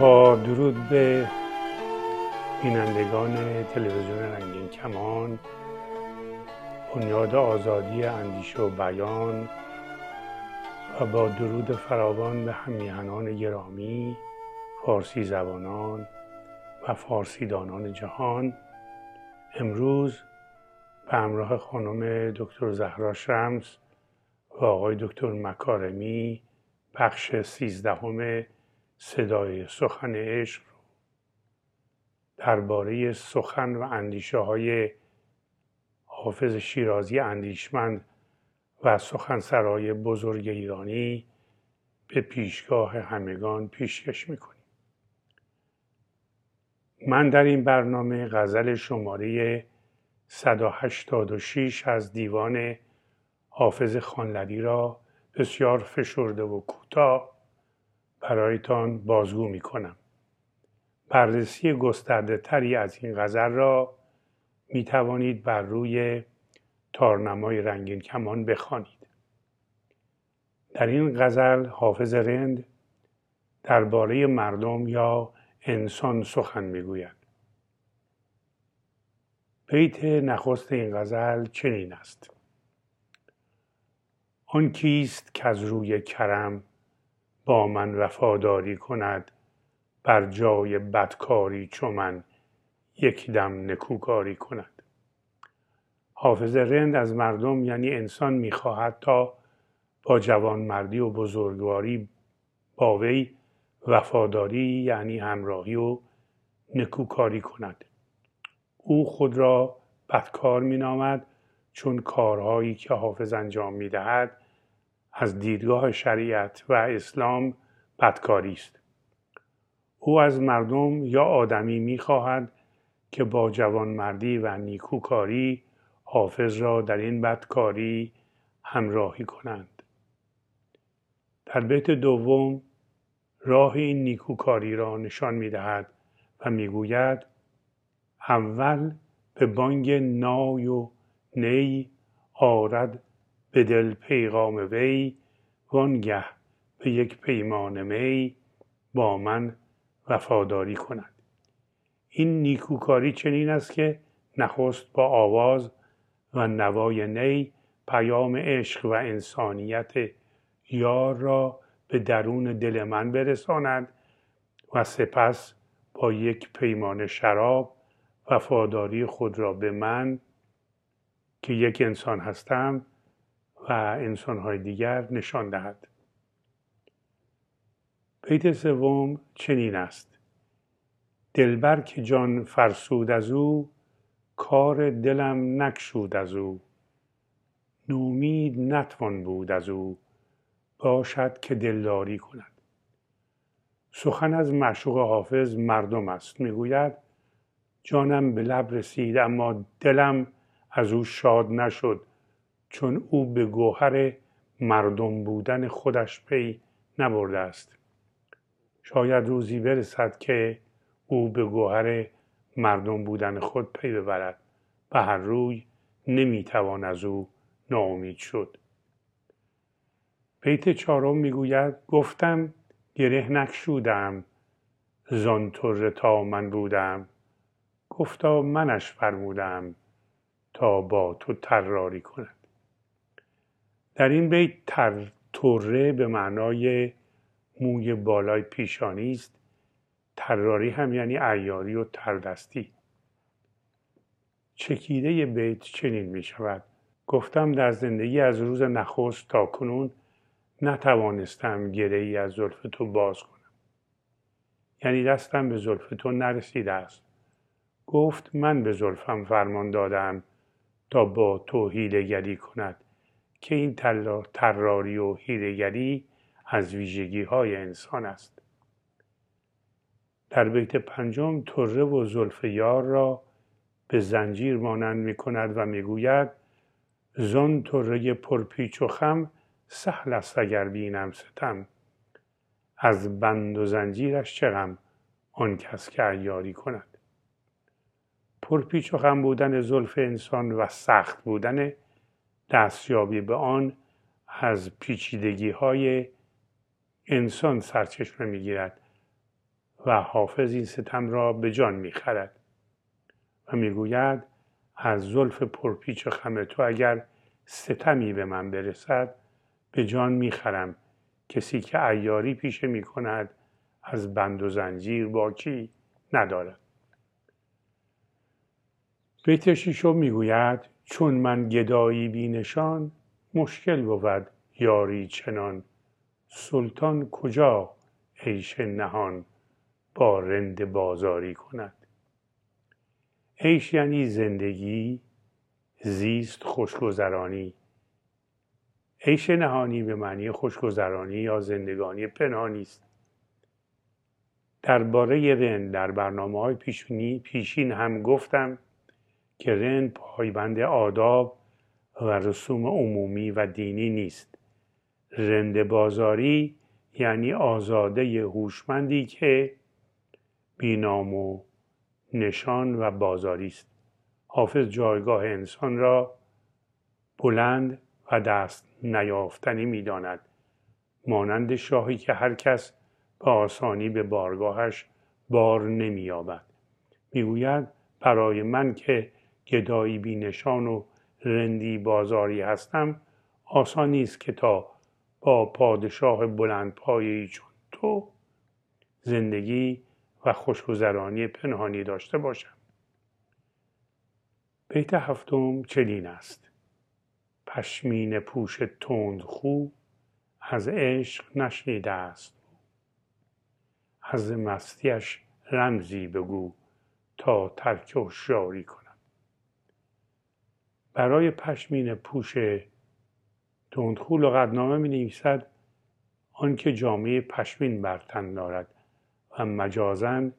با درود به بینندگان تلویزیون رنگین کمان، بنیاد آزادی اندیشه و بیان و با درود فراوان به همیهنان گرامی، فارسی زبانان و فارسی دانان جهان، امروز به همراه خانم دکتر زهرا شمس و آقای دکتر مکارمی بخش 13 صدای سخن عشق رو درباره سخن و اندیشه های حافظ شیرازی اندیشمند و سخنسرای بزرگ ایرانی به پیشگاه همگان پیشکش میکنیم. من در این برنامه غزل شماره 186 از دیوان حافظ خانلری را بسیار فشرده و کوتاه برایتان بازگو می کنم. بررسی گسترده تری از این غزل را می توانید بر روی تارنمای رنگین کمان بخوانید. در این غزل حافظ رند درباره مردم یا انسان سخن می گوید. بیت نخست این غزل چنین است: آن کیست که از روی کرم با من وفاداری کند، بر جای بدکاری چو من یک دم نکوکاری کند. حافظ رند از مردم یعنی انسان میخواهد تا با جوانمردی و بزرگواری با وی وفاداری یعنی همراهی و نکوکاری کند. او خود را بدکار مینامد چون کارهایی که حافظ انجام میدهد از دیدگاه شریعت و اسلام بدکاری است. او از مردم یا آدمی میخواهد که با جوانمردی و نیکوکاری حافظ را در این بدکاری همراهی کنند. در بیت دوم راه این نیکوکاری را نشان میدهد و میگوید: اول به بانگ نای و نی آرد به دل پیغام وی، وانگه به یک پیمان می با من وفاداری کند. این نیکوکاری چنین است که نخست با آواز و نوای نی پیام عشق و انسانیت یار را به درون دل من برساند و سپس با یک پیمان شراب وفاداری خود را به من که یک انسان هستم و انسان‌های دیگر نشان دهد. بیت سوم چنین است: دلبر که جان فرسود از او، کار دلم نکشود از او، نومید نتوان بود از او، باشد که دلداری کند. سخن از معشوق حافظ مردم است. میگوید جانم به لب رسید اما دلم از او شاد نشد، چون او به گوهر مردم بودن خودش پی نبرده است. شاید روزی برسد که او به گوهر مردم بودن خود پی ببرد. به هر روی نمیتوان از او ناامید شد. بیت چهارم میگوید: گفتم گره نکشودم، زان طره تا من بودم، گفتا منش فرمودم تا با تو طراری کند. در این بیت طره به معنای موی بالای پیشانی است. طراری هم یعنی عیاری و تردستی. چکیده بیت چنین می شود: گفتم در زندگی از روز نخست تا کنون نتوانستم گره‌ای از زلف تو باز کنم، یعنی دستم به زلف تو نرسیده است. گفت من به زلفم فرمان دادم تا با تو حیله‌گری کند، که این طراری و حیله‌گری از ویژگی‌های انسان است. در بیت پنجم طره و زلف یار را به زنجیر مانند می‌کند و می‌گوید: زان طره پرپیچ و خم، سهل است اگر بینم ستم، از بند و زنجیرش چه غم، آن کس که عیاری کند. پرپیچ و خم بودن زلف انسان و سخت بودن دستیابی به آن از پیچیدگی‌های انسان سرچشمه می‌گیرد و حافظ این ستم را به جان می‌خرد و می‌گوید از زلف پرپیچ خم تو اگر ستمی به من برسد به جان می‌خرم، کسی که عیاری پیشه می‌کند از بند و زنجیر باکی ندارد. بیت ششم می‌گوید چون من گدایی بینشان مشکل بود یاری چنان، سلطان کجا عیش نهان با رند بازاری کند. عیش یعنی زندگی، زیست، خوشگذرانی. عیش نهانی به معنی خوشگذرانی یا زندگانی پنهانی است. درباره رند در برنامه‌های پیشین هم گفتم که رند پایبند آداب و رسوم عمومی و دینی نیست. رند بازاری یعنی آزاده هوشمندی که بینام و نشان و بازاری است. حافظ جایگاه انسان را بلند و دست نیافتنی می داند، مانند شاهی که هر کس به آسانی به بارگاهش بار نمی یابد. می گوید برای من که گدایی بی نشان و رندی بازاری هستم آسان نیست که تا با پادشاه بلندپایه‌ای چون تو زندگی و خوشگذرانی پنهانی داشته باشم. بیت هفتم چنین است: پشمین پوش تندخو از عشق نشنیده است، از مستیش رمزی بگو تا ترک هوشیاری کنم. برای پشمین پوش تندخو لغتنامه می‌نویسد آنکه جامه پشمین بر تن دارد و مجازاً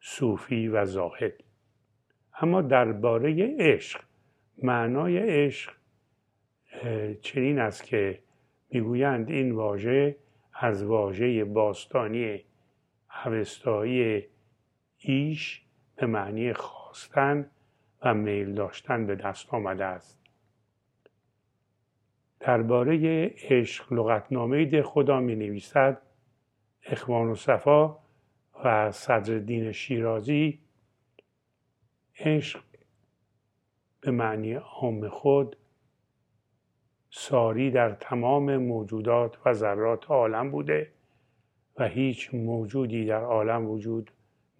صوفی و زاهد. اما درباره عشق، معنای عشق چنین است که میگویند این واژه از واژه باستانی اوستایی ایش به معنی خواستن و میل داشتن به دست آمده است. درباره عشق لغتنامه ده خدا می نویسد اخوان الصفا و صدر الدین شیرازی عشق به معنی عام خود ساری در تمام موجودات و ذرات عالم بوده و هیچ موجودی در عالم وجود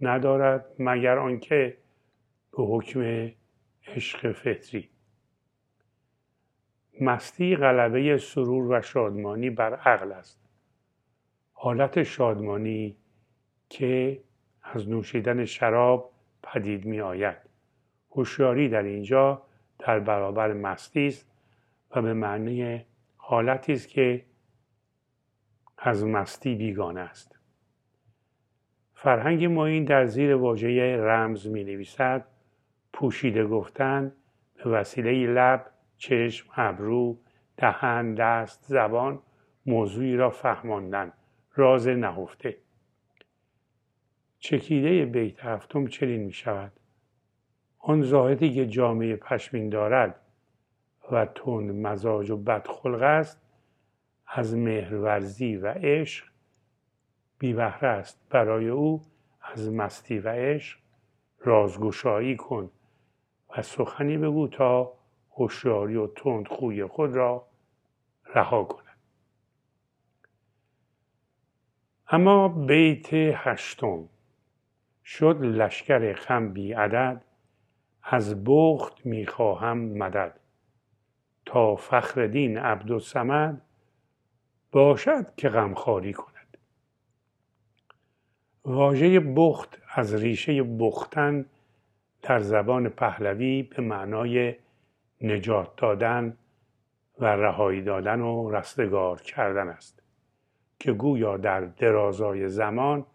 ندارد مگر آنکه به حکم عشق فطری. مستی غلبه سرور و شادمانی بر عقل است. حالت شادمانی که از نوشیدن شراب پدید می آید. هوشیاری در اینجا در برابر مستی است و به معنی حالتی است که از مستی بیگانه است. فرهنگ معین در زیر واژه رمز می نویسد پوشیده گفتن به وسیله لب، چشم، ابرو، دهن، دست، زبان موضوعی را فهماندن، راز نهفته. چکیده بیت هفتم چنین می شود: آن زاهدی که جامه پشمین دارد و تند مزاج و بدخلق است از مهرورزی و عشق بی بهره است، برای او از مستی و عشق رازگشایی کن و سخنی بگو تا هوشیاری و تندخوی خود را رها کند. اما بیت هشتم: شد لشکر خم بی عدد از بخت میخواهم مدد، تا فخر دین عبدالصمد باشد که غمخواری کند. واژه بخت از ریشه بختن در زبان پهلوی به معنای نجات دادن و رهایی دادن و رستگار کردن است که گویا در درازای زمان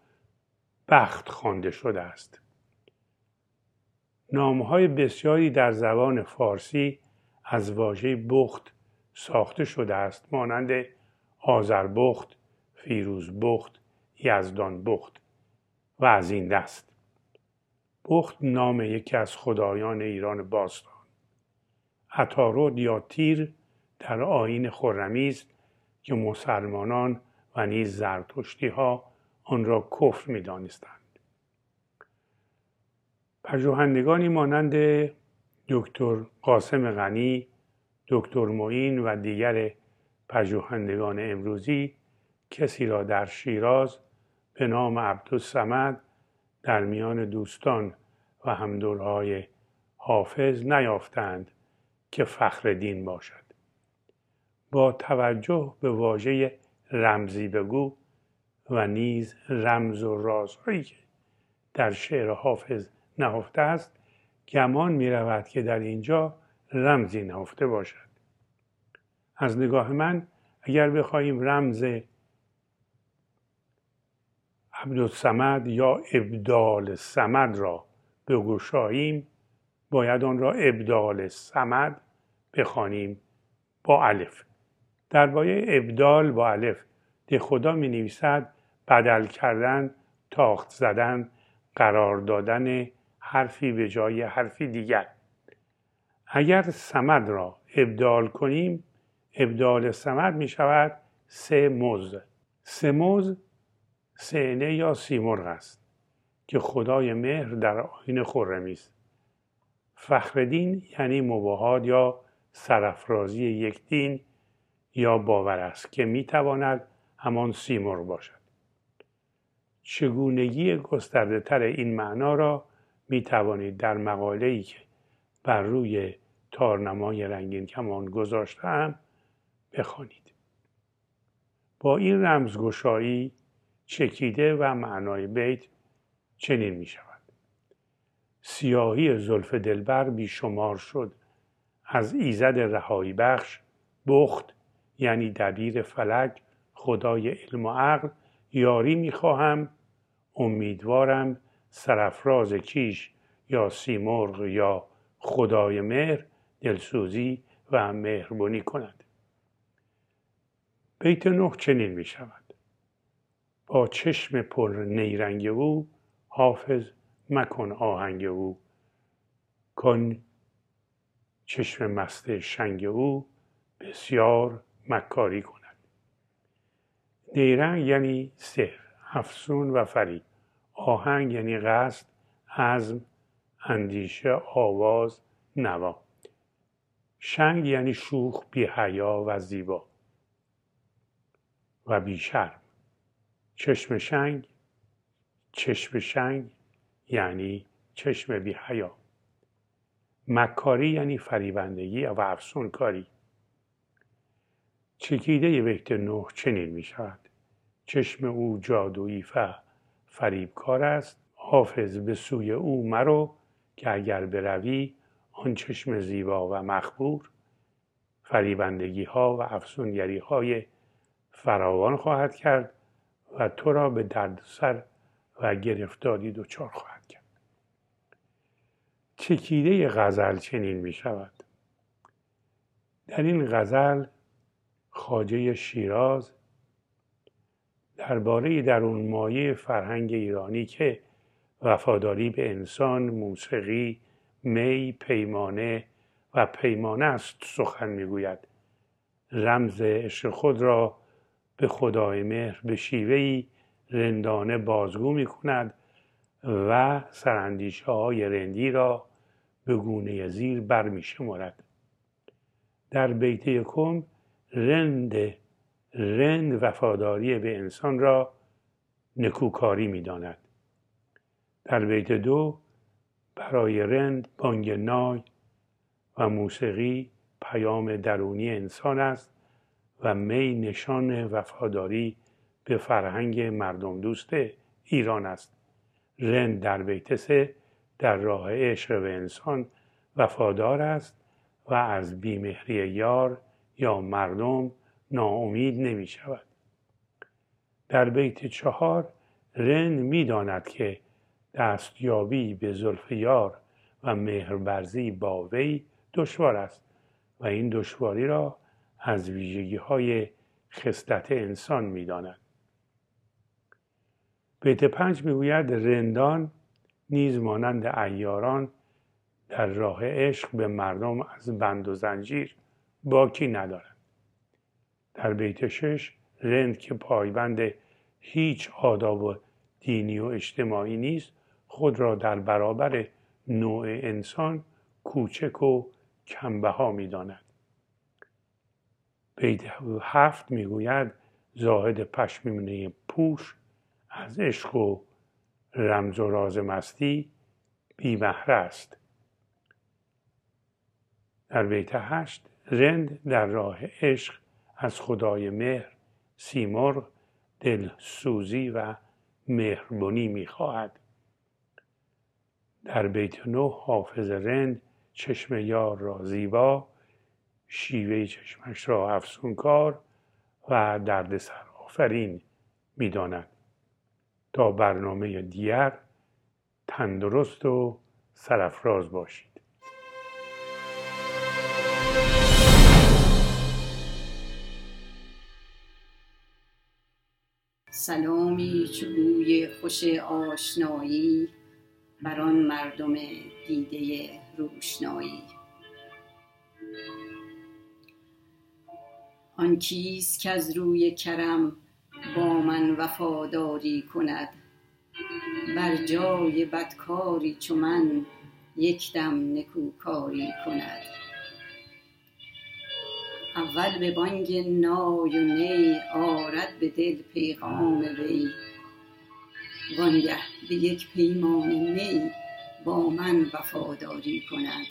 بخت خوانده شده است. نام‌های بسیاری در زبان فارسی از واژه بخت ساخته شده است، مانند آذربخت، فیروزبخت، یزدانبخت و از این دست. بخت نام یکی از خدایان ایران باستان. عطارد یا تیر در آیین خرمیز که مسلمانان و نیز زرتشتی‌ها آن را کفر می دانستند. پژوهندگانی مانند دکتر قاسم غنی، دکتر معین و دیگر پژوهندگان امروزی کسی را در شیراز به نام عبدالصمد در میان دوستان و همدلهای حافظ نیافتند که فخر دین باشد. با توجه به واژه رمزی بگو و نیز رمز و رازهایی که در شعر حافظ نهفته است، گمان می رود که در اینجا رمزی نهفته باشد. از نگاه من اگر بخوایم رمز عبدالصمد یا ابدال صمد را بگشاییم، باید آن را ابدال صمد بخوانیم با الف. درباره ابدال با الف ده خدا می نویسد بدل کردن، تاخت زدن، قرار دادن حرفی به جای حرفی دیگر. اگر صمد را ابدال کنیم، ابدال صمد می شود سموز. سموز سینه یا سیمرغ است که خدای مهر در آیین خرمیز. فخردین یعنی مباهات یا سرافرازی یک دین یا باور است که می تواند همان سیمرغ باشد. چگونگی گسترده تر این معنا را می توانید در مقاله‌ای که بر روی تارنمای رنگین کمان گذاشتم بخوانید. با این رمزگشایی چکیده و معنای بیت چنین می شود: سیاهی زلف دلبر بیشمار شد، از ایزد رهایی بخش بخت یعنی دبیر فلک خدای علم و عقل یاری میخواهم، امیدوارم سرافراز کیش یا سیمرغ یا خدای مهر دلسوزی و مهربانی کند. بیت 9 چنین می شود: با چشم پر نیرنگ او حافظ مکن آهنگ او، کن چشم مست شنگ او بسیار مکاری کند. نیرنگ یعنی سحر، افسون و فریب. آهنگ یعنی قصد، عزم، اندیشه، آواز، نوا. شنگ یعنی شوخ، بی‌حیا و زیبا و بی‌شرم. چشم شنگ یعنی چشم بی‌حیا. مکاری یعنی فریبندگی و افسونکاری. چکیده بیت 9 چنین می شود: چشم او جادویی فریبکار است، حافظ به سوی او مرو که اگر بروی آن چشم زیبا و مخبور فریبندگی ها و افسونگری های فراوان خواهد کرد و تو را به دردسر و گرفتاری دچار خواهد کرد. چکیده غزل چنین می شود: در این غزل خواجه شیراز درباره درونمایه فرهنگ ایرانی که وفاداری به انسان، موسیقی، می، پیمانه و پیمانه است سخن میگوید. رمز عشق خود را به خدای مهر به شیوهی رندانه بازگو میکند و سراندیشه های رندی را به گونه زیر برمیشمارد. در بیت یکم رند وفاداری به انسان را نکوکاری می داند. در بیت 2 برای رند بانگ نای و موسیقی پیام درونی انسان است و می نشان وفاداری به فرهنگ مردم دوست ایران است. رند در بیت 3 در راه عشق به انسان وفادار است و از بیمهری یار یا مردم ناامید نمی شود. در بیت 4 رند می داند که دستیابی به زلف یار و مهربرزی با وی دشوار است و این دشواری را از ویژگی های خصلت انسان می داند. بیت 5 می گوید رندان نیز مانند عیاران در راه عشق به مردم از بند و زنجیر باکی ندارد. در بیت 6 رند که پایبند هیچ آداب دینی و اجتماعی نیست، خود را در برابر نوع انسان کوچک و کمبها می داند. بیت 7 می گوید زاهد پشمیمونه پوش از عشق و رمز و راز مستی بی بهره است. در بیت 8 رند در راه عشق از خدای مهر سیمرغ دلسوزی و مهربانی می‌خواهد. در بیت 9 حافظ رند چشم یار را زیبا، شیوه چشمش را افسونکار و دردسر آفرین می‌داند. تا برنامه دیگر تندرست و سرافراز باشید. سلامی چو بوی خوش آشنایی بر آن مردم دیده روشنایی. آن کیست که از روی کرم با من وفاداری کند؟ بر جای بدکاری چو من یک دم نکوکاری کند. اول به بانگ نای و نی آرد به دل پیغام وی، وانگه به یک پیمان می با من وفاداری کند.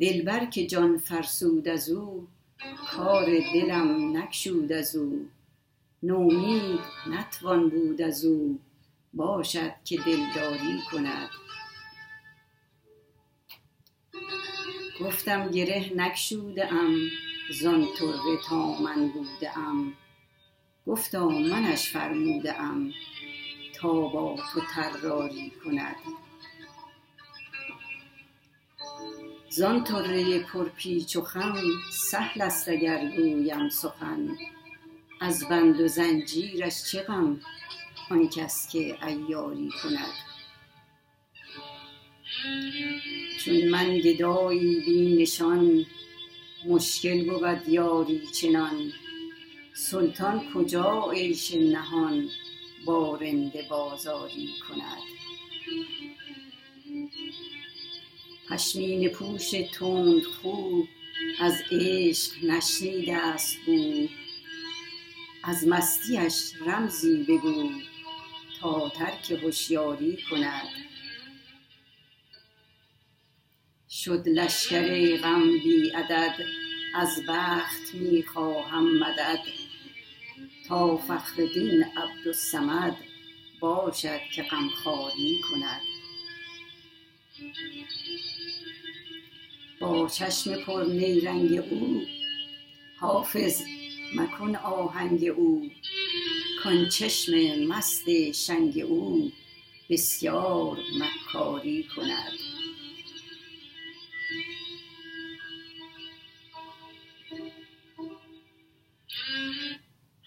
دلبر که جان فرسود از او، کار دلم نکشود از او. نومید نتوان بود از او، باشد که دلداری کند. گفتم گره نکشوده ام، زان طره تا من بوده ام. گفتا منش فرموده ام، تا با تو طراری کند. زان طره پرپیچ و خم، سهل است اگر گویم سخن. از بند و زنجیرش چه غم، آن کس که عیاری کند. چون من گدایی بی نشان، مشکل بود یاری چنان. سلطان کجا عیش نهان، با رند بازاری کند. پشمین پوش تند خوب، از عشق نشنیده است بو. از مستیش رمزی بگو، تا ترک هوشیاری کند. شد لشکر غم بی عدد، از بخت می خواهم مدد. تا فخرالدین عبدالصمد، باشد که غمخواری کند. با چشم پر نیرنگ او، حافظ مکن آهنگ او. کان چشم مست شنگ او، بسیار مکاری کند.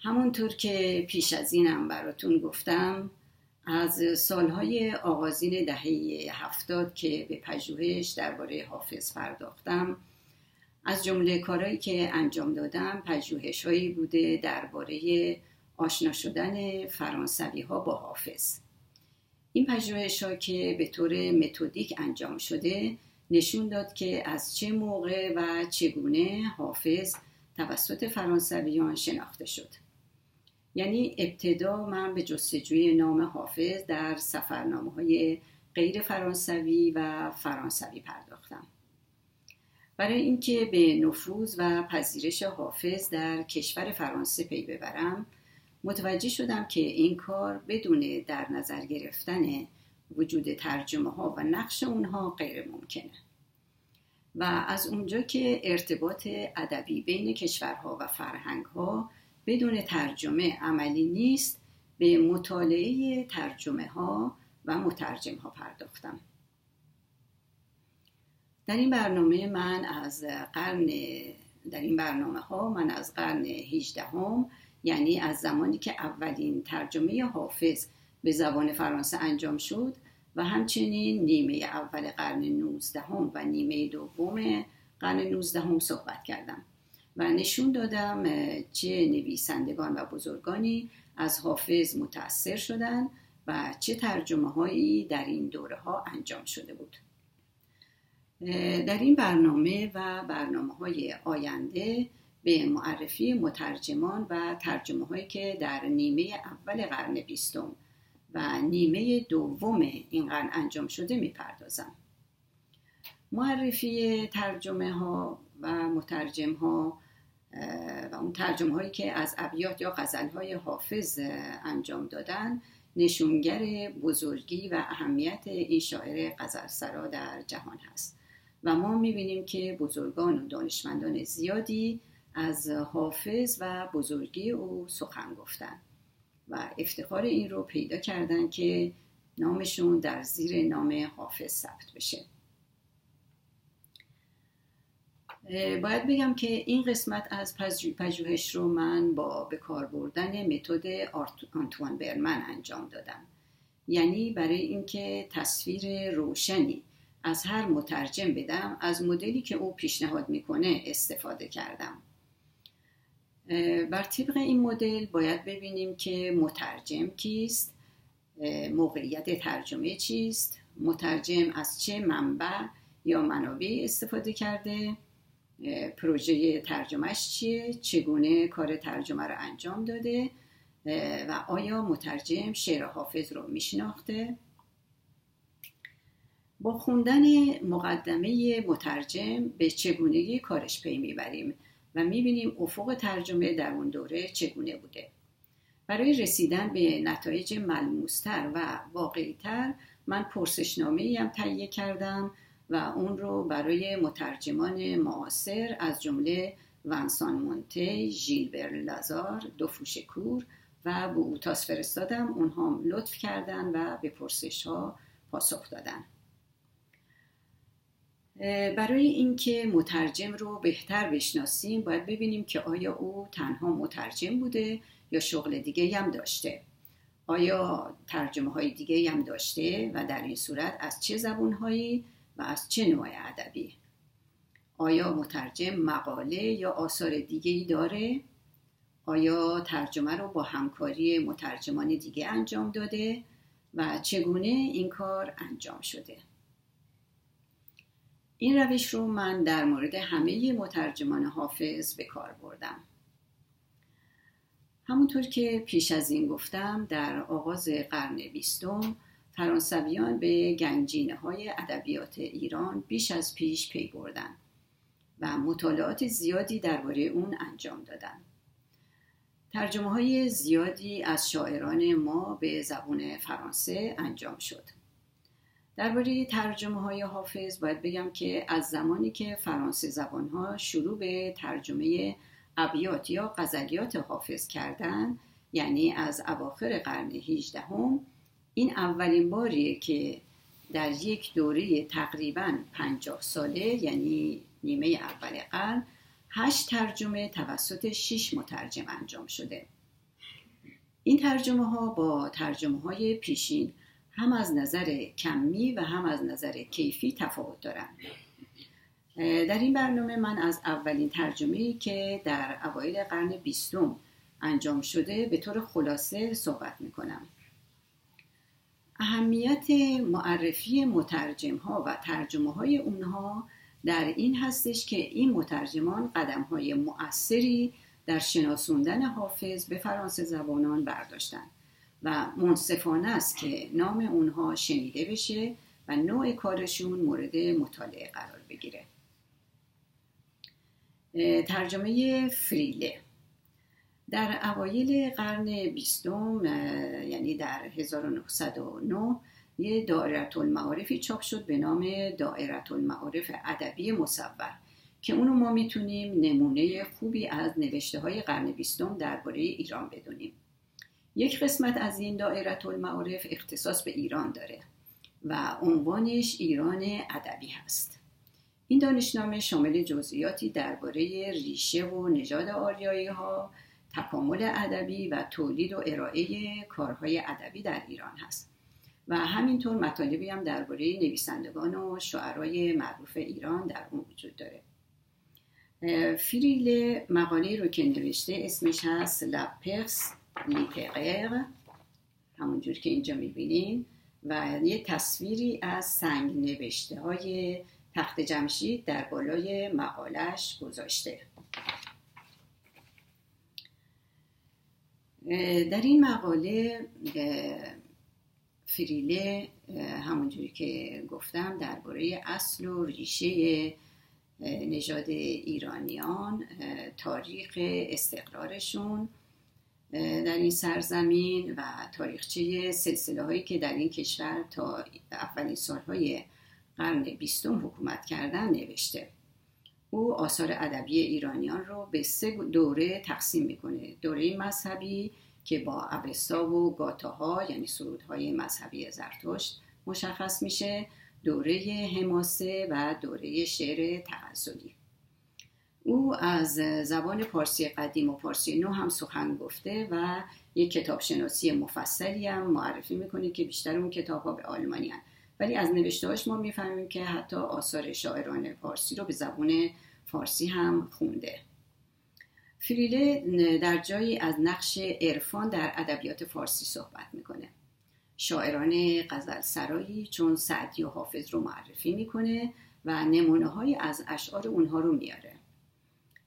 همونطور که پیش از اینم براتون گفتم، از سالهای آغازین دهه 70 که به پژوهش درباره حافظ پرداختم، از جمله کارهایی که انجام دادم پژوهش‌هایی بوده درباره آشنا شدن فرانسوی‌ها با حافظ. این پژوهش‌ها که به طور متدیک انجام شده نشون داد که از چه موقع و چگونه حافظ توسط فرانسویان شناخته شد. یعنی ابتدا من به جستجوی نام حافظ در سفرنامه‌های غیر فرانسوی و فرانسوی پرداختم. برای اینکه به نفوذ و پذیرش حافظ در کشور فرانسه پی ببرم، متوجه شدم که این کار بدون در نظر گرفتن وجود ترجمه ها و نقش اونها غیر ممکنه. و از اونجا که ارتباط ادبی بین کشورها و فرهنگها بدون ترجمه عملی نیست، به مطالعه ترجمه ها و مترجم ها پرداختم. در این برنامه ها من از قرن 18 یعنی از زمانی که اولین ترجمه حافظ به زبان فرانسه انجام شد و همچنین نیمه اول قرن 19 و نیمه دوم قرن 19 صحبت کردم و نشون دادم چه نویسندگان و بزرگانی از حافظ متأثر شدند و چه ترجمه‌هایی در این دوره‌ها انجام شده بود. در این برنامه و برنامه‌های آینده به معرفی مترجمان و ترجمه‌هایی که در نیمه اول قرن بیستم و نیمه دوم این قرن انجام شده می‌پردازم. معرفی ترجمه‌ها و مترجم‌ها و اون ترجمه‌هایی که از ابیات یا غزل‌های حافظ انجام دادن نشونگر بزرگی و اهمیت این شاعر غزلسرا در جهان هست و ما می‌بینیم که بزرگان و دانشمندان زیادی از حافظ و بزرگی او سخن گفتند و افتخار این رو پیدا کردند که نامشون در زیر نام حافظ ثبت بشه. باید بگم که این قسمت از پژوهش رو من با بکار بردن متد آنتوان برمن انجام دادم، یعنی برای اینکه تصویر روشنی از هر مترجم بدم از مدلی که او پیشنهاد میکنه استفاده کردم. بر طبق این مدل باید ببینیم که مترجم کیست، موقعیت ترجمه چیست، مترجم از چه منبع یا منابع استفاده کرده، پروژه ترجمهش چیه، چگونه کار ترجمه رو انجام داده و آیا مترجم شعر حافظ رو میشناخته. با خوندن مقدمه مترجم به چگونگی کارش پی میبریم و میبینیم افق ترجمه در اون دوره چگونه بوده. برای رسیدن به نتایج ملموس‌تر و واقعی‌تر من پرسشنامه‌ای هم تهیه کردم و اون رو برای مترجمان معاصر از جمله ونسان مونته، ژیلبر لازار، دوفوشکور و بوتاس فرستادم. اونها هم لطف کردن و به پرسش‌ها پاسخ دادن. برای اینکه مترجم رو بهتر بشناسیم باید ببینیم که آیا او تنها مترجم بوده یا شغل دیگه هم داشته، آیا ترجمه های دیگه هم داشته و در این صورت از چه زبون هایی و از چه نوع ادبی، آیا مترجم مقاله یا آثار دیگه ای داره، آیا ترجمه رو با همکاری مترجمان دیگه انجام داده و چگونه این کار انجام شده. این روش رو من در مورد همه مترجمان حافظ به کار بردم. همونطور که پیش از این گفتم در آغاز قرن بیستم فرانسویان به گنجینه‌های ادبیات ایران بیش از پیش پی بردند و مطالعات زیادی درباره اون انجام دادند. ترجمه‌های زیادی از شاعران ما به زبان فرانسه انجام شد. درباره ترجمه‌های حافظ باید بگم که از زمانی که فرانسه زبان‌ها شروع به ترجمه ابیات یا غزلیات حافظ کردند، یعنی از اواخر قرن 18 این اولین باریه که در یک دوره تقریباً 50 ساله یعنی نیمه اول قرن 8 ترجمه توسط 6 مترجم انجام شده. این ترجمه‌ها با ترجمه‌های پیشین هم از نظر کمی و هم از نظر کیفی تفاوت دارند. در این برنامه من از اولین ترجمه‌ای که در اوایل قرن 20 انجام شده به طور خلاصه صحبت می‌کنم. اهمیت معرفی مترجم‌ها و ترجمه‌های اونها در این هستش که این مترجمان قدم‌های مؤثری در شناسوندن حافظ به فرانسه زبانان برداشتند و منصفانه است که نام اونها شنیده بشه و نوع کارشون مورد مطالعه قرار بگیره. ترجمه فریله در اوایل قرن بیستم یعنی در 1909 یه دایره المعارفی چاپ شد به نام دایره المعارف ادبی مصور که اونو ما میتونیم نمونه خوبی از نوشته‌های قرن بیستم درباره ایران بدونیم. یک قسمت از این دایره المعارف اختصاص به ایران داره و عنوانش ایران ادبی هست. این دانشنامه شامل جزئیاتی درباره ریشه و نژاد آریایی‌ها، تکامل ادبی و تولید و ارائه کارهای ادبی در ایران هست و همینطور مطالبی هم درباره نویسندگان و شاعرای معروف ایران در اون وجود داره. فریل مقاله رو که نوشته اسمش هست La Perse Littéraire، همونجور که اینجا میبینین، و یه تصویری از سنگ نوشته های تخت جمشید در بالای مقالش گذاشته. در این مقاله فریله همونجوری که گفتم درباره اصل و ریشه نژاد ایرانیان، تاریخ استقرارشون در این سرزمین و تاریخچه سلسله‌هایی که در این کشور تا اولین سالهای قرن بیستم حکومت کردن نوشته. او آثار ادبی ایرانیان رو به 3 دوره تقسیم میکنه: دوره مذهبی که با اوستا و گاتاها یعنی سرودهای مذهبی زرتشت مشخص میشه، دوره حماسه و دوره شعر تغزلی. او از زبان پارسی قدیم و پارسی نو هم سخن گفته و یک کتاب شناسی مفصلی هم معرفی میکنه که بیشتر اون کتاب ها به آلمانی هست، ولی از نوشتهاش ما میفهمیم که حتی آثار شاعران پارسی رو به زبان فارسی هم خونده. فریله در جایی از نقش عرفان در ادبیات فارسی صحبت میکنه. شاعران غزل سرایی چون سعدی و حافظ رو معرفی میکنه و نمونه‌های از اشعار اونها رو میاره.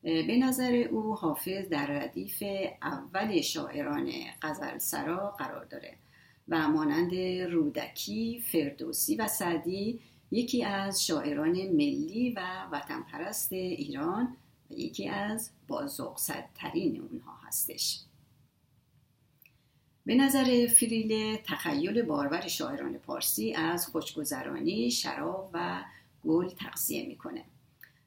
به نظر او حافظ در ردیف اول شاعران غزل سرا قرار داره و مانند رودکی، فردوسی و سعدی یکی از شاعران ملی و وطن پرست ایران و یکی از بازوق‌صدترین اونها هستش. به نظر فریله تخیل بارور شاعران پارسی از خوشگذرانی، شراب و گل تغذیه میکنه.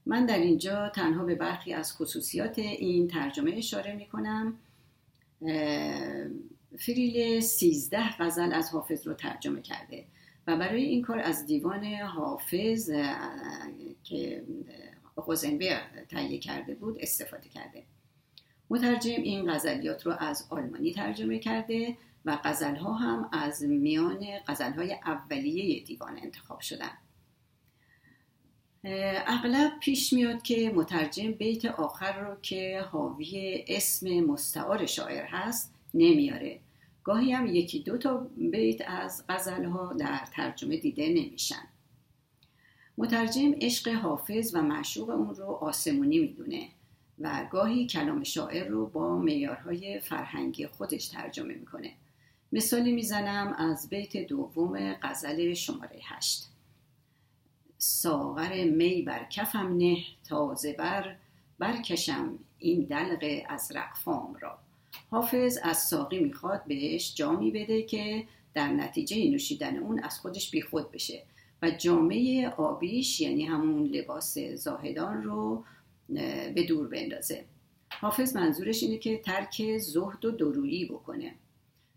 من در اینجا تنها به برخی از خصوصیات این ترجمه اشاره میکنم. فریله 13 غزل از حافظ رو ترجمه کرده و برای این کار از دیوان حافظ که قزنبرگ تهیه کرده بود استفاده کرده. مترجم این غزلیات رو از آلمانی ترجمه کرده و غزلها هم از میان غزلهای اولیه دیوان انتخاب شدن. اغلب پیش میاد که مترجم بیت آخر رو که حاوی اسم مستعار شاعر هست نمیاره. گاهی هم 1-2 تا بیت از غزلها در ترجمه دیده نمیشن. مترجم عشق حافظ و معشوق اون رو آسمونی میدونه و گاهی کلام شاعر رو با معیارهای فرهنگی خودش ترجمه میکنه. مثالی میزنم از بیت دوم غزل شماره 8: ساغر می بر کفم نه، تازه برکشم این دلق ازرق فام را. حافظ از ساقی میخواد بهش جامی بده که در نتیجه نوشیدن اون از خودش بیخود بشه و جامه آبیش یعنی همون لباس زاهدان رو به دور بندازه. حافظ منظورش اینه که ترک زهد و دورویی بکنه.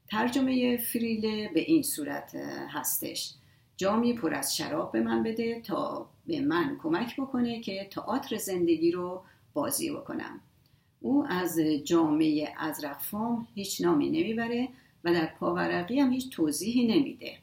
ترجمه فریله به این صورت هستش: جامی پر از شراب به من بده تا به من کمک بکنه که تئاتر زندگی رو بازی بکنم. او از جامعه ازرق فام هیچ نامی نمیبره و در پاورقی هم هیچ توضیحی نمیده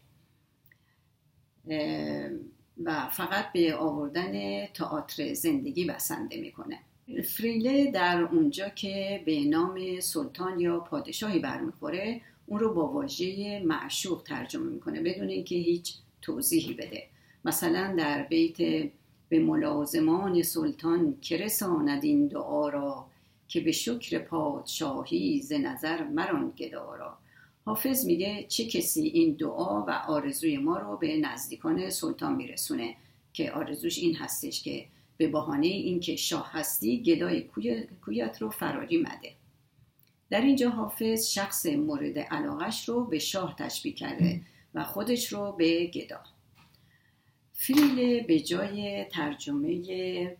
و فقط به آوردن تئاتر زندگی بسنده میکنه. فریله در اونجا که به نام سلطان یا پادشاهی برمیخوره اون رو با واژه معشوق ترجمه میکنه بدون اینکه هیچ توضیحی بده. مثلا در بیت به ملازمان سلطان که رساند این دعا را، که به شکر پادشاهی ز نظر مران گدارا. حافظ میگه چه کسی این دعا و آرزوی ما رو به نزدیکان سلطان میرسونه که آرزوش این هستش که به بهانه اینکه شاه هستی گدای کویت رو فراری مده. در اینجا حافظ شخص مورد علاقش رو به شاه تشبیه کرده و خودش رو به گدا. فریله به جای ترجمه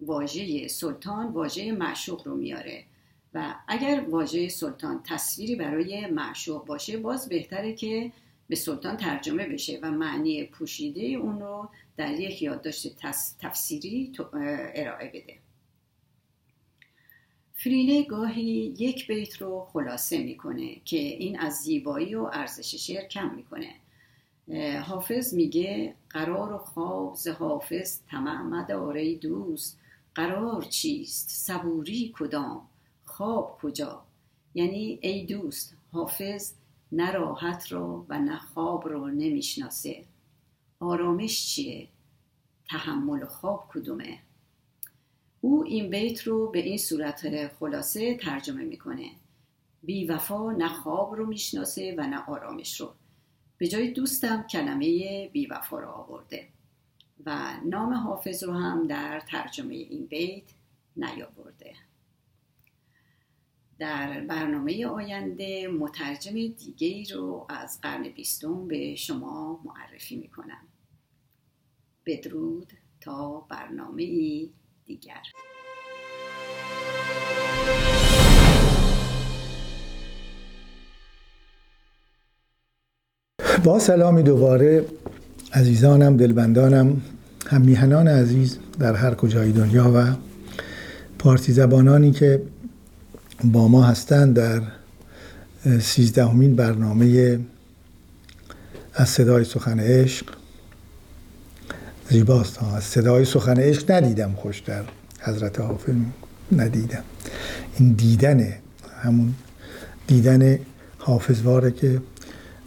واژه سلطان واژه معشوق رو میاره و اگر واژه سلطان تصویری برای معشوق باشه باز بهتره که به سلطان ترجمه بشه و معنی پوشیده اون رو در یک یادداشت تفسیری ارائه بده. فریله گاهی یک بیت رو خلاصه میکنه که این از زیبایی و ارزش شعر کم میکنه. حافظ میگه قرار و خواب ز حافظ طمع مدار ای دوست، قرار چیست؟ صبوری کدام؟ خواب کجا؟ یعنی ای دوست، حافظ نه راحت را و نه خواب را نمیشناسه. آرامش چیه؟ تحمل خواب کدومه؟ او این بیت رو به این صورت خلاصه ترجمه میکنه: بی وفا نه خواب رو میشناسه و نه آرامش رو. به جای دوستم کلمه بی وفا رو آورده و نام حافظ رو هم در ترجمه این بیت نیاورده. در برنامه آینده مترجم دیگه‌ای رو از قرن بیستم به شما معرفی میکنم. بدرود تا برنامه‌ای دیگر. با سلامی دوباره عزیزانم، دلبندانم، هممیهنان عزیز در هر کجای دنیا و پارسی زبانانی که با ما هستند در 13مین برنامه از صدای سخن عشق. زیباست ها، از صدای سخن عشق ندیدم خوش در حضرت حافظ ندیدم. این دیدنه، همون دیدن حافظواره که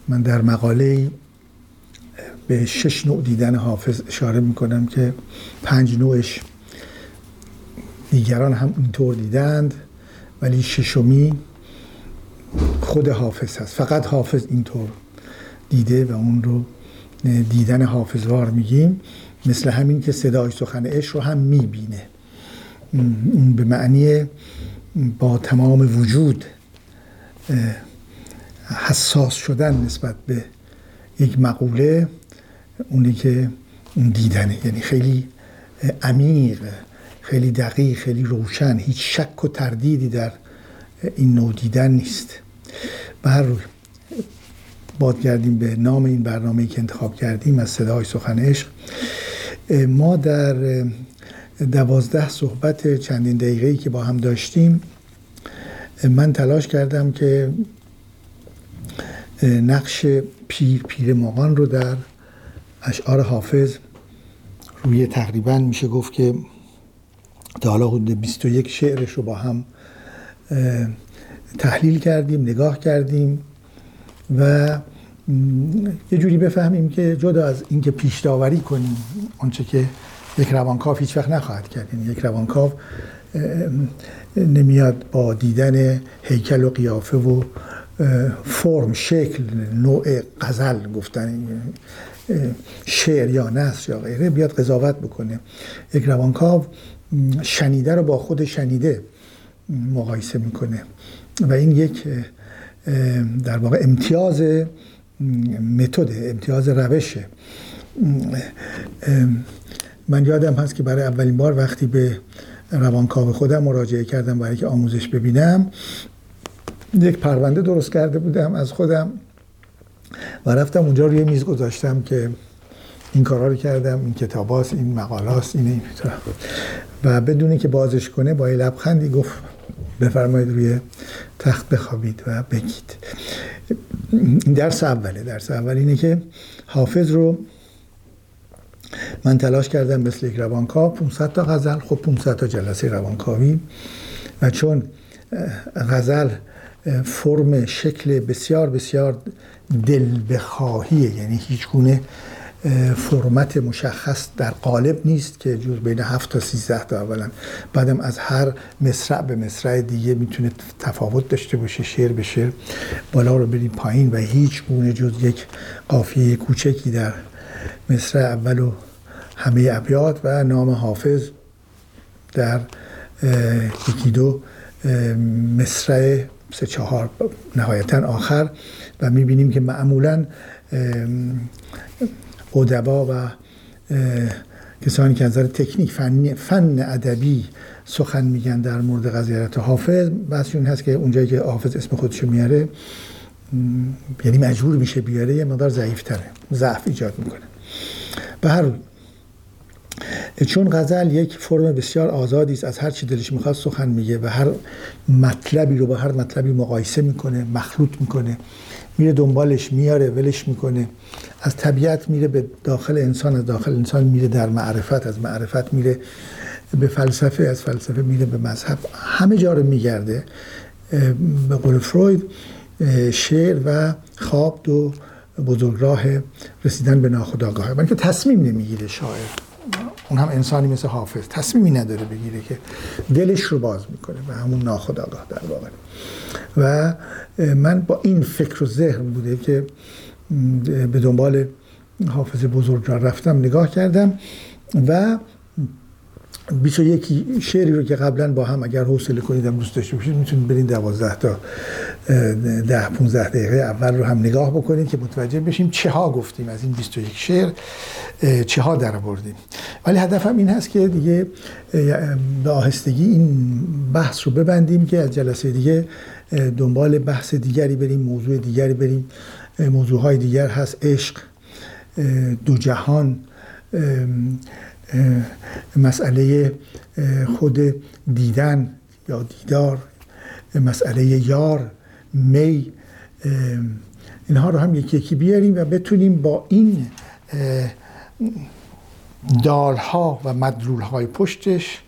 من در مقاله به 6 نوع دیدن حافظ اشاره میکنم که 5 نوعش دیگران هم اینطور دیدند ولی 6می خود حافظ هست. فقط حافظ اینطور دیده و اون رو دیدن حافظوار میگیم. مثل همین که صدای سخن عشق رو هم میبینه، اون به معنی با تمام وجود حساس شدن نسبت به یک مقوله، اونی که اون دیدنه، یعنی خیلی عمیق، خیلی دقیق، خیلی روشن، هیچ شک و تردیدی در این نوع دیدن نیست. به هر روی بازگردیم به نام این برنامه‌ای که انتخاب کردیم از صدای سخن عشق. ما در 12 صحبت چندین دقیقه‌ای که با هم داشتیم، من تلاش کردم که نقش پیر مغان رو در اشعار حافظ روی تقریباً میشه گفت که تا حالا حدود 21 شعرش رو با هم تحلیل کردیم، نگاه کردیم و یه جوری بفهمیم که جدا از اینکه پیش داوری کنیم آنچه که یک روانکاو هیچ وقت نخواهد کرد، یعنی یک روانکاو نمیاد با دیدن هیکل و قیافه و فرم، شکل، نوع غزل گفتن شعر یا نثر یا غیره بیاد قضاوت بکنه. یک روانکاو شنیده رو با خود شنیده مقایسه میکنه و این یک در واقع امتیاز متده، امتیاز روشه. من یادم هست که برای اولین بار وقتی به روانکاو خودم مراجعه کردم برای که آموزش ببینم، یک پرونده درست کرده بودم از خودم و رفتم اونجا روی میز گذاشتم که این کارا رو کردم، این کتاباست، این مقالاست، این میتونم، و بدون اینکه بازش کنه با لبخندی گفت بفرمایید روی تخت بخوابید و بگید. این درس اوله. درس اول اینه که حافظ رو من تلاش کردم مثل یک روانکاو 500 تا غزل، خب 500 تا جلسه روانکاوی، و چون غزل فرم، شکل بسیار بسیار دل بخواهیه، یعنی هیچ گونه فرمت مشخص در قالب نیست که جز بین 7 تا 13 تا، اولا بعدم از هر مصرع به مصرع دیگه میتونه تفاوت داشته باشه، شعر به شعر بالا رو بریم پایین و هیچ گونه جز یک قافیه کوچکی در مصرع اول و همه ابیات و نام حافظ در یکی دو مصرع 3-4 نهایتاً آخر. و میبینیم که معمولاً ادبا و کسانی که از نظر تکنیک فن ادبی سخن میگن در مورد قضاوت حافظ، بحثشون هست که اونجایی که حافظ اسم خودشو میاره، یعنی مجبور میشه بیاره، یه مقدار ضعیف‌تره، ضعف ایجاد میکنه. به هر حال چون غزل یک فرم بسیار آزادی است، از هر چی دلش میخواد سخن میگه و هر مطلبی رو با هر مطلبی مقایسه میکنه، مخلوط میکنه، میره دنبالش، میاره، ولش میکنه، از طبیعت میره به داخل انسان، از داخل انسان میره در معرفت، از معرفت میره به فلسفه، از فلسفه میره به مذهب، همه جا رو میگرده. به قول فروید شعر و خواب دو بزرگراه رسیدن به ناخودآگاه. برای که تصمیم نمیگیره شاعر، اون هم انسانی مثل حافظ تصمیمی نداره بگیره که دلش رو باز میکنه و همون ناخودآگاه در واقع. و من با این فکر و ذهن بوده که به دنبال حافظ بزرگوار رفتم، نگاه کردم و 21 شعری رو که قبلا با هم اگر حوصله کنید هم دوست داشته باشید میتونید برین 12 تا 10-15 دقیقه اول رو هم نگاه بکنید که متوجه بشیم چه ها گفتیم از این 21 شعر، چه ها درآوردیم. ولی هدفم این هست که دیگه به آهستگی این بحث رو ببندیم که از جلسه دیگه دنبال بحث دیگری بریم، موضوع دیگری بریم. موضوعهای دیگر هست: عشق، دو جهان، مسئله خود دیدن یا دیدار، مسئله یار، می، اینها رو هم یکی یکی بیاریم و بتونیم با این دالها و مدلولهای پشتش،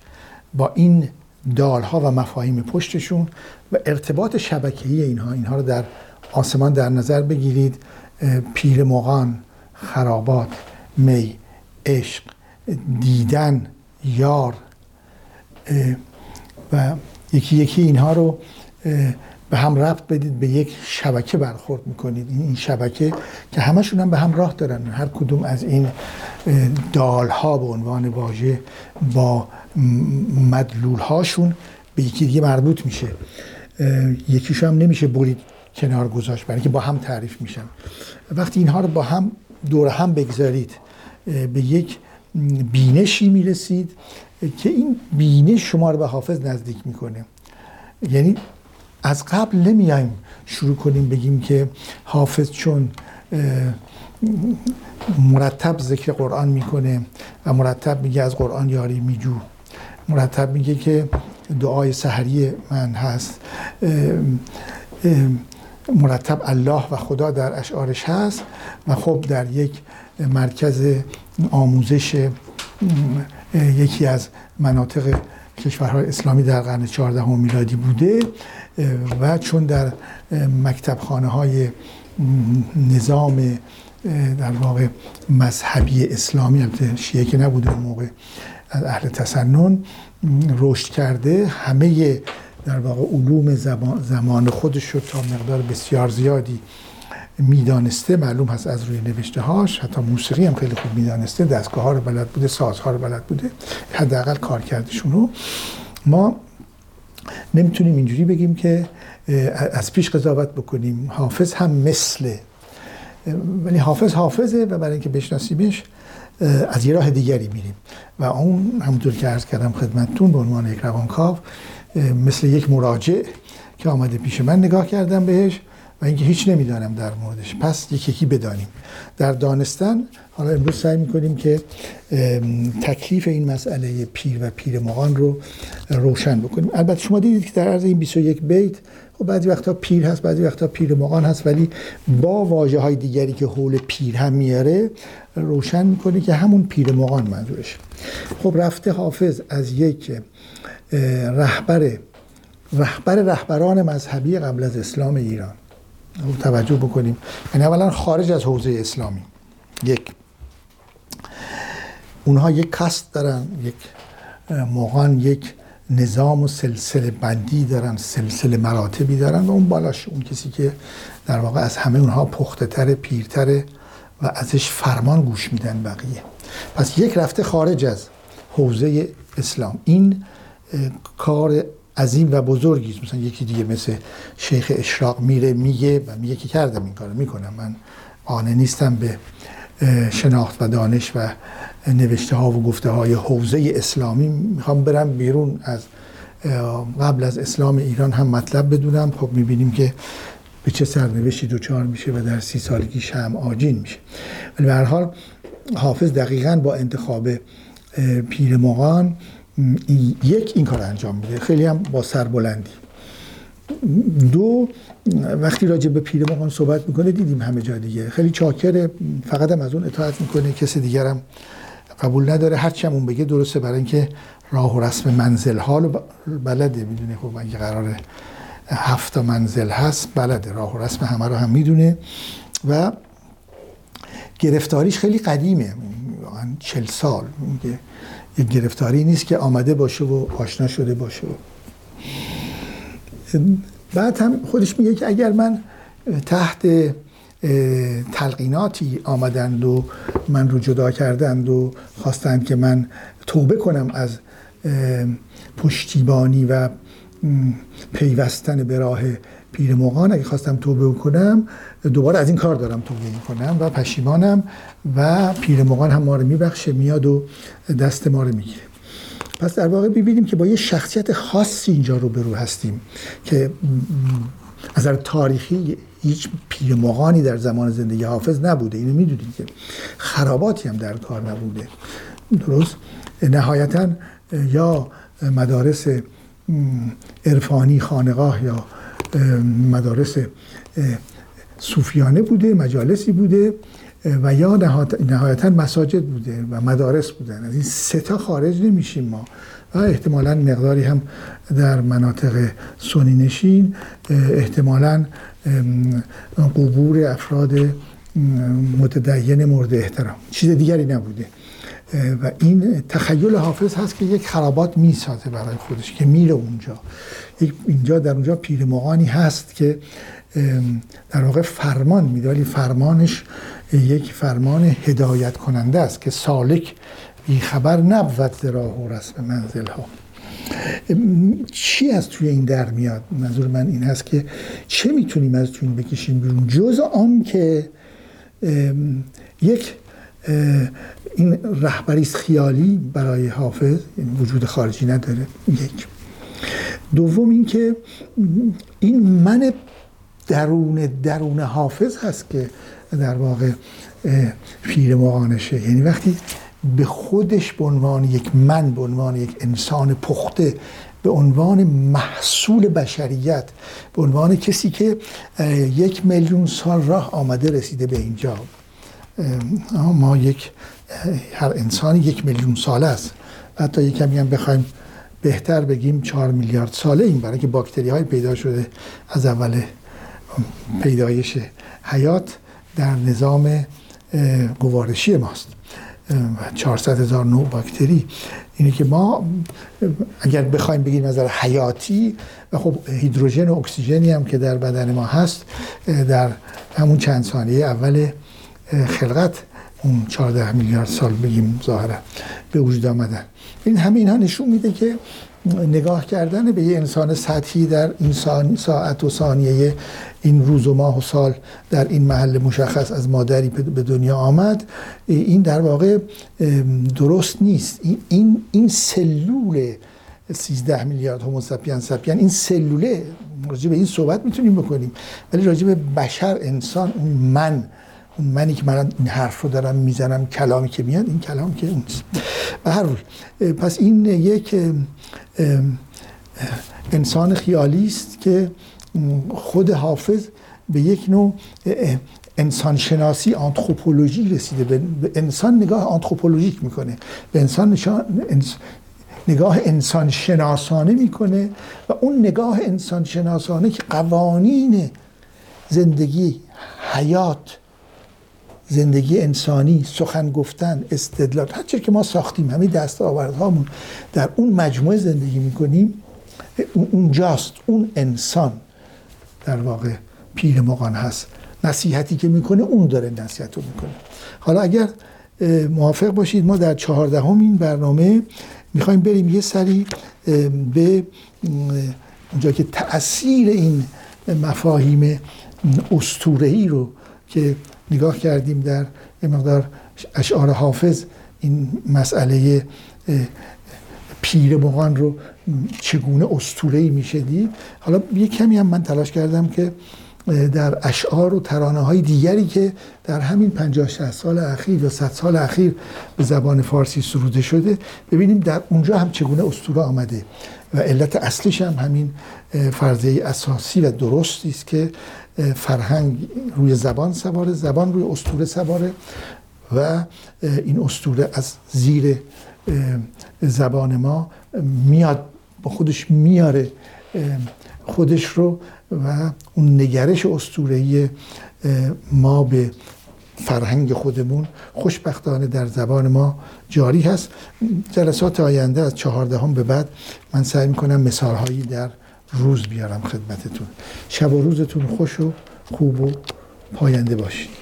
با این دالها و مفاهیم پشتشون و ارتباط شبکه‌ای اینها رو در آسمان در نظر بگیرید. پیر مغان، خرابات، می، عشق، دیدن، یار و یکی یکی اینها رو به هم ربط بدید، به یک شبکه برخورد میکنید. این شبکه که همشون هم به هم راه دارن، هر کدوم از این دالها به عنوان واژه با مدلولهاشون به یکی دیگه مربوط میشه، یکیشو هم نمیشه برید کنار گذاشت برای که با هم تعریف میشن. وقتی اینها رو با هم دور هم بگذارید به یک بینشی میرسید که این بینش شما رو به حافظ نزدیک میکنه. یعنی از قبل نمیایم شروع کنیم بگیم که حافظ چون مرتب ذکر قرآن میکنه و مرتب میگه از قرآن یاری میجو، مرتب میگه که دعای سحری من هست، مرتب الله و خدا در اشعارش هست و خب در یک مرکز آموزش یکی از مناطق کشورهای اسلامی در قرن 14 میلادی بوده و چون در مکتبخانه های نظام در واقع مذهبی اسلامی، البته شیعه که نبوده اون موقع، از اهل تسنن رشد کرده، همه در واقع علوم زمان خودش رو تا مقدار بسیار زیادی میدانسته. معلوم هست از روی نوشته هاش، حتی موسیقی هم خیلی خوب میدانسته، دستگاه ها رو بلد بوده، سازها رو بلد بوده، حداقل کار کردشون رو. ما نمیتونیم اینجوری بگیم که از پیش قضاوت بکنیم حافظ هم مثله، ولی حافظ حافظه و برای اینکه بشناسیمش از یه راه دیگری میریم و اون همونطور که عرض کردم خدمتتون به عنوان یک روانکاو مثل یک مراجع که آمده پیش من، نگاه کردم بهش و اینکه هیچ نمیدانم در موردش، پس یکی یکی بدانیم. در دانستن حالا امروز سعی میکنیم که تکلیف این مسئله پیر و پیر مغان رو روشن بکنیم. البته شما دیدید که در عرض این 21 بیت خب بعضی وقتا پیر هست، بعضی وقتا پیر مغان هست، ولی با واژه های دیگری که حول پیر هم میاره روشن میکنه که همون پیر مغان منظورشه. خب رفته حافظ از یک رهبران مذهبی قبل از اسلام ایران، توجه بکنیم، یعنی اولا خارج از حوزه اسلامی، یک اونها یک کاست دارن، یک مغان یک نظام و سلسله بندی دارن، سلسله مراتبی دارن و اون بالاش اون کسی که در واقع از همه اونها پخته تر، پیرتره و ازش فرمان گوش میدن بقیه. پس یک رفته خارج از حوزه اسلام، این کار عظیم و بزرگی است. مثلا یکی دیگه مثل شیخ اشراق میره میگه و میگه که کردم این کارو میکنم، من قانع نیستم به شناخت و دانش و نوشته ها و گفته های حوزه اسلامی، میخوام برم بیرون از قبل از اسلام ایران هم مطلب بدونم. خب میبینیم که به چه سرنوشتی دوچار میشه و در 30 سالگیش هم آجین میشه. ولی به هر حال حافظ دقیقاً با انتخاب پیر مغان یک این کار انجام میده، خیلی هم با سربلندی. دو، وقتی راجع به پیر مغان صحبت میکنه دیدیم همه جا دیگه، خیلی چاکره، فقط هم از اون اطاعت میکنه، کسی دیگر هم قبول نداره، هرچی هم اون بگه درسته، برای اینکه راه و رسم منزل حال بلده، میدونه خب اگه قراره 7 منزل هست بلده، راه و رسم همه رو هم میدونه و گرفتاریش خیلی قدیمه، 40 سال، یک گرفتاری نیست که آمده باشه و آشنا شده باشه. بعد هم خودش میگه که اگر من تحت تلقیناتی آمدند و من رو جدا کردند و خواستند که من توبه کنم از پشتیبانی و پیوستن به راه پیر مغان، اگه خواستم توبه کنم دوباره از این کار دارم توبه کنم و پشیمانم و پیر مغان هم ما رو میبخشه، میاد و دست ما رو میگیره. پس در واقع ببینیم که با یه شخصیت خاصی اینجا روبرو هستیم که از نظر تاریخی هیچ پیر مغانی در زمان زندگی حافظ نبوده، اینو میدونید که خراباتی هم در کار نبوده، درست؟ نهایتاً یا مدارس عرفانی خانقاه یا مدارس صوفیانه بوده، مجالسی بوده و یا نهایتاً مساجد بوده و مدارس بودن. از این 3 خارج نمیشیم ما و احتمالاً مقداری هم در مناطق سنی نشین، احتمالاً قبور افراد متدین مورد احترام، چیز دیگری نبوده. و این تخیل حافظ هست که یک خرابات میسازه برای خودش که میره اونجا، اینجا در اونجا پیر مغانی هست که در واقع فرمان میده، ولی فرمانش یک فرمان هدایت کننده است که سالک بیخبر نبود ز راه و رسم منزل ها. چی از توی این در میاد؟ منظور من این هست که چه میتونیم از توی این بکشیم بیرون جز آن که یک این رهبریست خیالی برای حافظ، یعنی وجود خارجی نداره. یک دوم این که این من درون حافظ هست که در واقع پیر مغانشه، یعنی وقتی به خودش به عنوان یک من، به عنوان یک انسان پخته، به عنوان محصول بشریت، به عنوان کسی که 1,000,000 سال راه آمده رسیده به اینجا. ما هر انسانی 1,000,000 ساله است، حتی یک کمی هم بخوایم بهتر بگیم 4 میلیارد ساله، این برای که باکتری های پیدا شده از اول پیدایش حیات در نظام گوارشی ماست، 400,000 نوع باکتری. اینه که ما اگر بخوایم بگیم از نظر حیاتی و خب هیدروژن و اکسیژنی هم که در بدن ما هست در همون چند ثانیه اول خلقت اون 14 میلیارد سال بگیم ظاهرا به وجود آمدن. این همه اینها نشون میده که نگاه کردن به یه انسان سطحی در این ساعت و ثانیه، این روز و ماه و سال، در این محل مشخص از مادری به دنیا آمد، این در واقع درست نیست. این سلول 13 میلیارد هومو ساپینس ساپین، این سلوله، راجع به این صحبت میتونیم بکنیم، ولی راجع به بشر، انسان، اون منی که من این حرف رو دارم میزنم، کلامی که میاد این کلام که نیست. به هر روی پس این یک انسان خیالی است که خود حافظ به یک نوع انسان شناسی، آنتروپولوژی رسیده، به انسان نگاه آنتروپولوژیک میکنه، به انسان نگاه انسان شناسانه میکنه و اون نگاه انسان شناسانه که قوانین زندگی، حیات، زندگی انسانی، سخن گفتن، استدلال، هر چیزی که ما ساختیم، همه دستاوردهامون در اون مجموعه زندگی میکنیم، اونجاست. اون انسان در واقع پیر مغان هست، نصیحتی که میکنه اون داره نصیحت رو میکنه. حالا اگر موافق باشید ما در 14مین برنامه میخوایم بریم یه سری به اونجا که تأثیر این مفاهیم اسطوره‌ای رو که نگاه کردیم در مقدار اشعار حافظ، این مسئله پیر مغان رو چگونه اسطوره‌ای میشه دید. حالا یه کمی هم من تلاش کردم که در اشعار و ترانه‌های دیگری که در همین 50-60 سال اخیر یا 100 سال اخیر به زبان فارسی سروده شده ببینیم در اونجا هم چگونه اسطوره آمده و علت اصلیش هم همین فرضیه اساسی و درستی است که فرهنگ روی زبان سواره، زبان روی اسطوره سواره و این اسطوره از زیر زبان ما میاد با خودش میاره خودش رو و اون نگرش اسطوره‌ای ما به فرهنگ خودمون خوشبختانه در زبان ما جاری هست. جلسات آینده از 14 به بعد من سعی میکنم مثالهایی در روز بیارم خدمتتون. شب و روزتون خوش و خوب و پاینده باشید.